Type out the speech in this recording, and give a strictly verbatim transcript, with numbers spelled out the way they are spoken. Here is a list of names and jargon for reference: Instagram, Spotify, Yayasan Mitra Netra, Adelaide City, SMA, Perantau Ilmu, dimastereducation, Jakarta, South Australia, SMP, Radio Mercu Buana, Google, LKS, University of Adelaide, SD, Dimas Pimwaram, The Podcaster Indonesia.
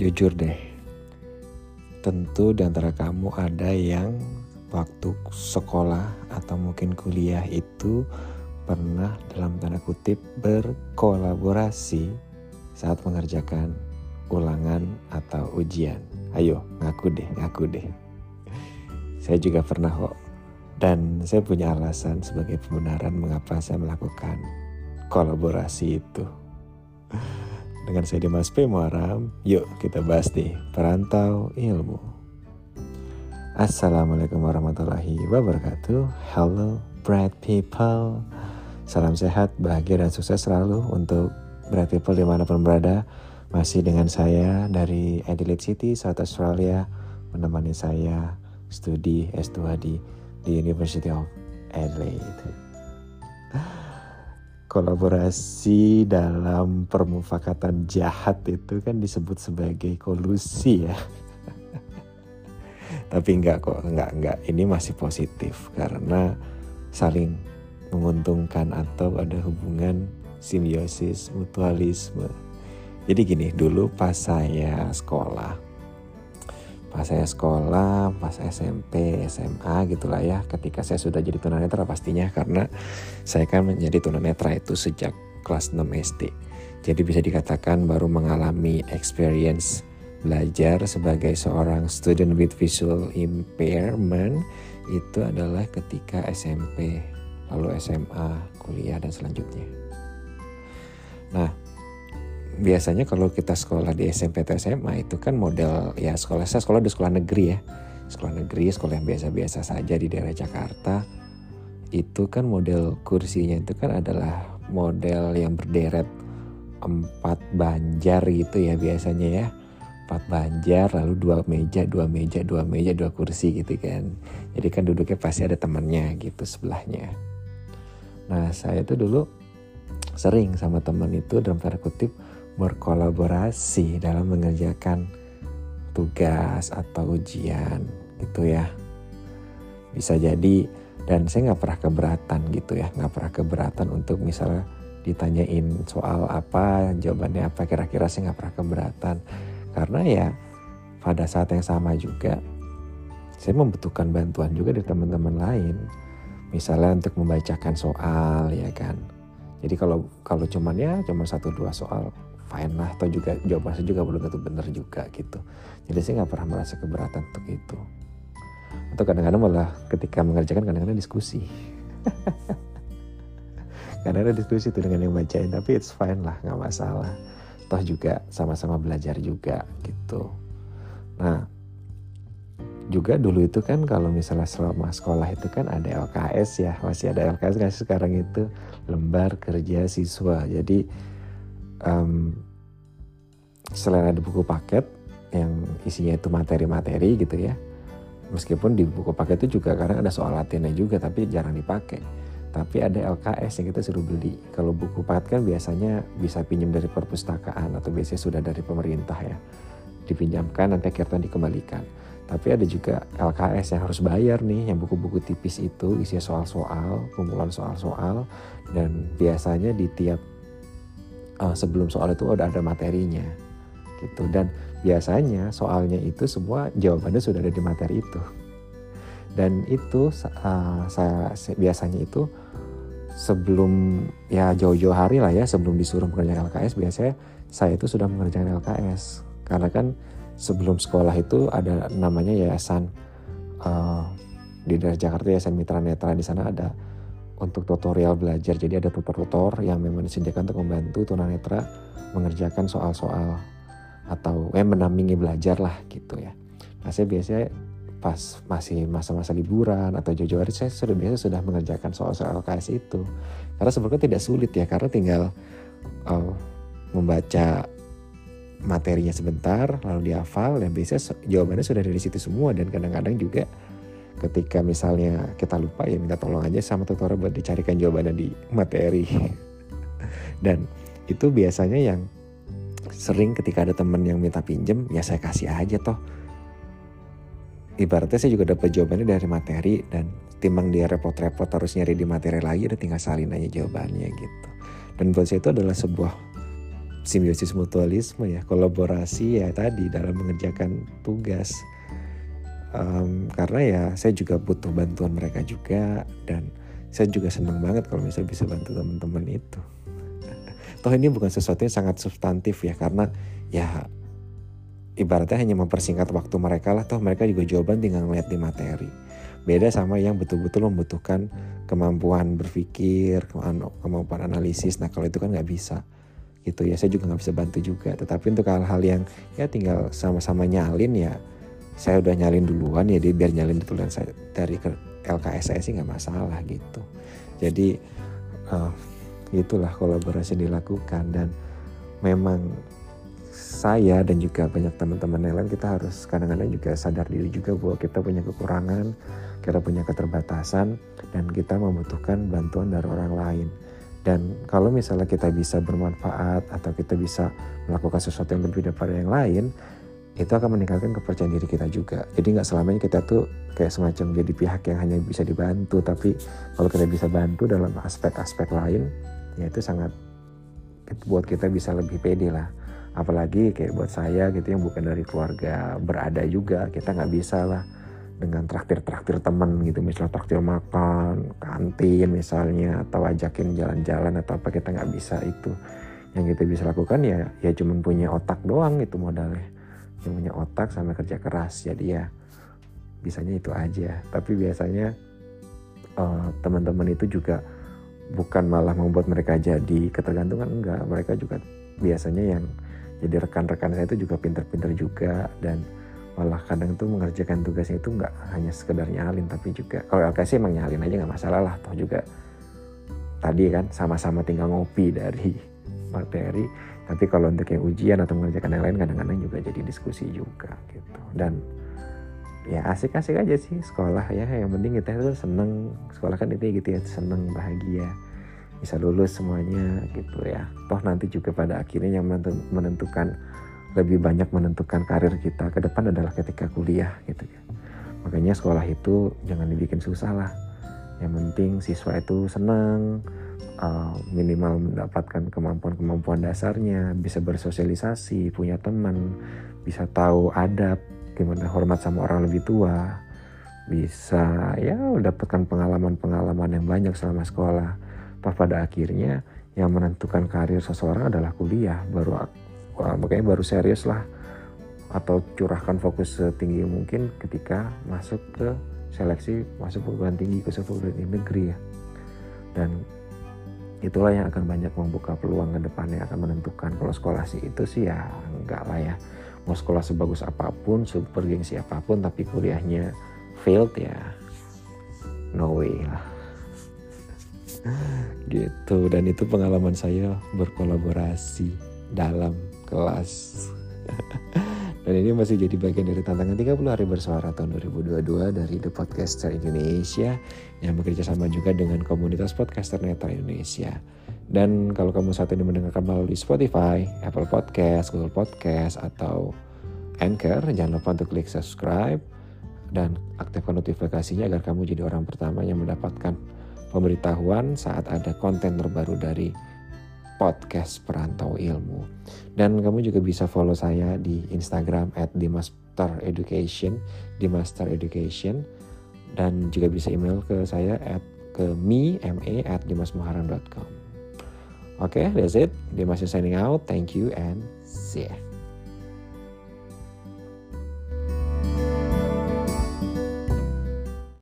Jujur deh, tentu di antara kamu ada yang waktu sekolah atau mungkin kuliah itu pernah dalam tanda kutip berkolaborasi saat mengerjakan ulangan atau ujian. Ayo, ngaku deh, ngaku deh. Saya juga pernah kok. Dan saya punya alasan sebagai pembenaran mengapa saya melakukan kolaborasi itu. Dengan saya Dimas Pimwaram, yuk kita bahas di Perantau Ilmu. Assalamualaikum warahmatullahi wabarakatuh. Hello bright people. Salam sehat, bahagia dan sukses selalu untuk bright people dimanapun berada. Masih dengan saya dari Adelaide City, South Australia, menemani saya studi S dua di The University of Adelaide. Kolaborasi dalam permufakatan jahat itu kan disebut sebagai kolusi ya. Tapi enggak kok, enggak, enggak. Ini masih positif karena saling menguntungkan atau ada hubungan simbiosis, mutualisme. Jadi gini, dulu pas saya sekolah, pas saya sekolah, pas S M P, S M A gitulah ya. Ketika saya sudah jadi tunanetra pastinya, karena saya kan menjadi tunanetra itu sejak kelas enam S D. Jadi bisa dikatakan baru mengalami experience belajar sebagai seorang student with visual impairment itu adalah ketika S M P, lalu S M A, kuliah dan selanjutnya. Nah, biasanya kalau kita sekolah di S M P atau S M A itu kan model ya sekolah, saya sekolah di sekolah negeri ya. Sekolah negeri, sekolah yang biasa-biasa saja di daerah Jakarta. Itu kan model kursinya itu kan adalah model yang berderet empat banjar gitu ya biasanya ya. Empat banjar lalu dua meja, dua meja, dua meja, dua kursi gitu kan. Jadi kan duduknya pasti ada temannya gitu sebelahnya. Nah saya tuh dulu sering sama teman itu dalam tanda kutip berkolaborasi dalam mengerjakan tugas atau ujian gitu ya. Bisa jadi, dan saya gak pernah keberatan gitu ya, gak pernah keberatan untuk misalnya ditanyain soal apa, jawabannya apa, kira-kira saya gak pernah keberatan. Karena ya pada saat yang sama juga saya membutuhkan bantuan juga dari teman-teman lain. Misalnya untuk membacakan soal ya kan. Jadi kalau kalau cuman ya cuman satu dua soal fine lah, atau juga jawaban saya juga belum tentu benar juga gitu. Jadi saya enggak pernah merasa keberatan untuk itu. Atau kadang-kadang malah ketika mengerjakan kadang-kadang diskusi. Kadang-kadang diskusi itu dengan yang bacain, tapi it's fine lah, enggak masalah. Toh juga sama-sama belajar juga gitu. Nah, juga dulu itu kan kalau misalnya selama sekolah itu kan ada L K S ya, masih ada L K S kan sekarang itu lembar kerja siswa. Jadi um, selain ada buku paket yang isinya itu materi-materi gitu ya, meskipun di buku paket itu juga kadang ada soal latihannya juga tapi jarang dipakai. Tapi ada L K S yang kita suruh beli. Kalau buku paket kan biasanya bisa pinjam dari perpustakaan atau biasanya sudah dari pemerintah ya, dipinjamkan nanti akhir tahun dikembalikan. Tapi ada juga L K S yang harus bayar nih, yang buku-buku tipis itu isinya soal-soal, kumpulan soal-soal, dan biasanya di tiap uh, sebelum soal itu udah ada materinya gitu, dan biasanya soalnya itu semua jawabannya sudah ada di materi itu. Dan itu uh, saya biasanya itu sebelum ya jauh-jauh hari lah ya, sebelum disuruh mengerjakan L K S biasanya saya itu sudah mengerjakan L K S, karena kan sebelum sekolah itu ada namanya yayasan uh, di daerah Jakarta, Yayasan Mitra Netra. Di sana ada untuk tutorial belajar. Jadi ada tutor-tutor yang memang disediakan untuk membantu tunanetra mengerjakan soal-soal atau eh, mendampingi belajar lah gitu ya. Nah saya biasanya pas masih masa-masa liburan atau jauh-jauh hari saya sudah biasa sudah mengerjakan soal-soal L K S itu. Karena sebenarnya tidak sulit ya, karena tinggal uh, membaca materinya sebentar lalu dihafal, dan biasanya jawabannya sudah dari situ semua. Dan kadang-kadang juga ketika misalnya kita lupa ya minta tolong aja sama tutor buat dicarikan jawabannya di materi. Dan itu biasanya yang sering ketika ada teman yang minta pinjem ya saya kasih aja, toh ibaratnya saya juga dapat jawabannya dari materi, dan timbang dia repot-repot harus nyari di materi lagi, udah tinggal salin aja jawabannya gitu. Dan buat saya itu adalah sebuah simbiosis mutualisme ya, kolaborasi ya tadi dalam mengerjakan tugas. Um, karena ya saya juga butuh bantuan mereka juga, dan saya juga senang banget kalau misalnya bisa bantu teman-teman itu. Toh ini bukan sesuatu yang sangat substantif ya, karena ya ibaratnya hanya mempersingkat waktu mereka lah, toh mereka juga jawaban tinggal ngeliat di materi. Beda sama yang betul-betul membutuhkan kemampuan berpikir, kemampuan analisis. Nah kalau itu kan gak bisa gitu ya, saya juga gak bisa bantu juga. Tetapi untuk hal-hal yang ya tinggal sama-sama nyalin ya, saya udah nyalin duluan ya, dia biar nyalin duluan saya dari L K S saya sih nggak masalah gitu. Jadi uh, gitulah kolaborasi dilakukan, dan memang saya dan juga banyak teman-teman lain kita harus kadang-kadang juga sadar diri juga bahwa kita punya kekurangan, kita punya keterbatasan, dan kita membutuhkan bantuan dari orang lain. Dan kalau misalnya kita bisa bermanfaat atau kita bisa melakukan sesuatu yang lebih daripada yang lain, itu akan meningkatkan kepercayaan diri kita juga. Jadi gak selamanya kita tuh kayak semacam jadi pihak yang hanya bisa dibantu, tapi kalau kita bisa bantu dalam aspek-aspek lain, ya itu sangat buat kita bisa lebih pede lah. Apalagi kayak buat saya gitu yang bukan dari keluarga berada juga, kita gak bisa lah dengan traktir-traktir teman gitu, misalnya traktir makan, kantin misalnya, atau ajakin jalan-jalan atau apa, kita gak bisa itu. Yang kita bisa lakukan ya, ya cuma punya otak doang gitu modalnya, yang punya otak sama kerja keras. Jadi ya bisanya itu aja. Tapi biasanya uh, teman-teman itu juga bukan malah membuat mereka jadi ketergantungan, enggak. Mereka juga biasanya yang jadi rekan-rekan saya itu juga pinter-pinter juga, dan malah kadang tuh mengerjakan tugasnya itu enggak hanya sekedar nyalin, tapi juga kalau L K S emang nyalin aja enggak masalah lah, toh juga tadi kan sama-sama tinggal ngopi dari materi. Tapi kalau untuk yang ujian atau mengerjakan yang lain kadang-kadang juga jadi diskusi juga gitu. Dan ya asik-asik aja sih sekolah ya, yang penting kita tuh seneng. Sekolah kan itu gitu ya, seneng, bahagia, bisa lulus semuanya gitu ya. Toh nanti juga pada akhirnya yang menentukan, lebih banyak menentukan karir kita ke depan adalah ketika kuliah gitu ya. Makanya sekolah itu jangan dibikin susah lah, yang penting siswa itu seneng, minimal mendapatkan kemampuan-kemampuan dasarnya, bisa bersosialisasi, punya teman, bisa tahu adab, gimana hormat sama orang lebih tua, bisa ya dapatkan pengalaman-pengalaman yang banyak selama sekolah. Pas pada akhirnya yang menentukan karir seseorang adalah kuliah, baru wah, makanya baru serius lah atau curahkan fokus setinggi mungkin ketika masuk ke seleksi masuk perguruan tinggi, khusus perguruan negeri ya. Dan itulah yang akan banyak membuka peluang ke depannya, akan menentukan. Kalau sekolah sih itu sih ya enggak lah ya. Mau sekolah sebagus apapun, super gengsi apapun, tapi kuliahnya failed ya no way lah. Gitu, dan itu pengalaman saya berkolaborasi dalam kelas. Dan ini masih jadi bagian dari tantangan tiga puluh hari bersuara tahun dua ribu dua puluh dua dari The Podcaster Indonesia yang bekerja sama juga dengan komunitas Podcaster Netra Indonesia. Dan kalau kamu saat ini mendengarkan melalui Spotify, Apple Podcast, Google Podcast, atau Anchor, jangan lupa untuk klik subscribe dan aktifkan notifikasinya agar kamu jadi orang pertama yang mendapatkan pemberitahuan saat ada konten terbaru dari Podcast Perantau Ilmu. Dan kamu juga bisa follow saya di Instagram at dimastereducation, dimastereducation, dan juga bisa email ke saya at ke me me at dimasmaharan dot com. Oke, okay, that's it. Dimas signing out. Thank you and see ya.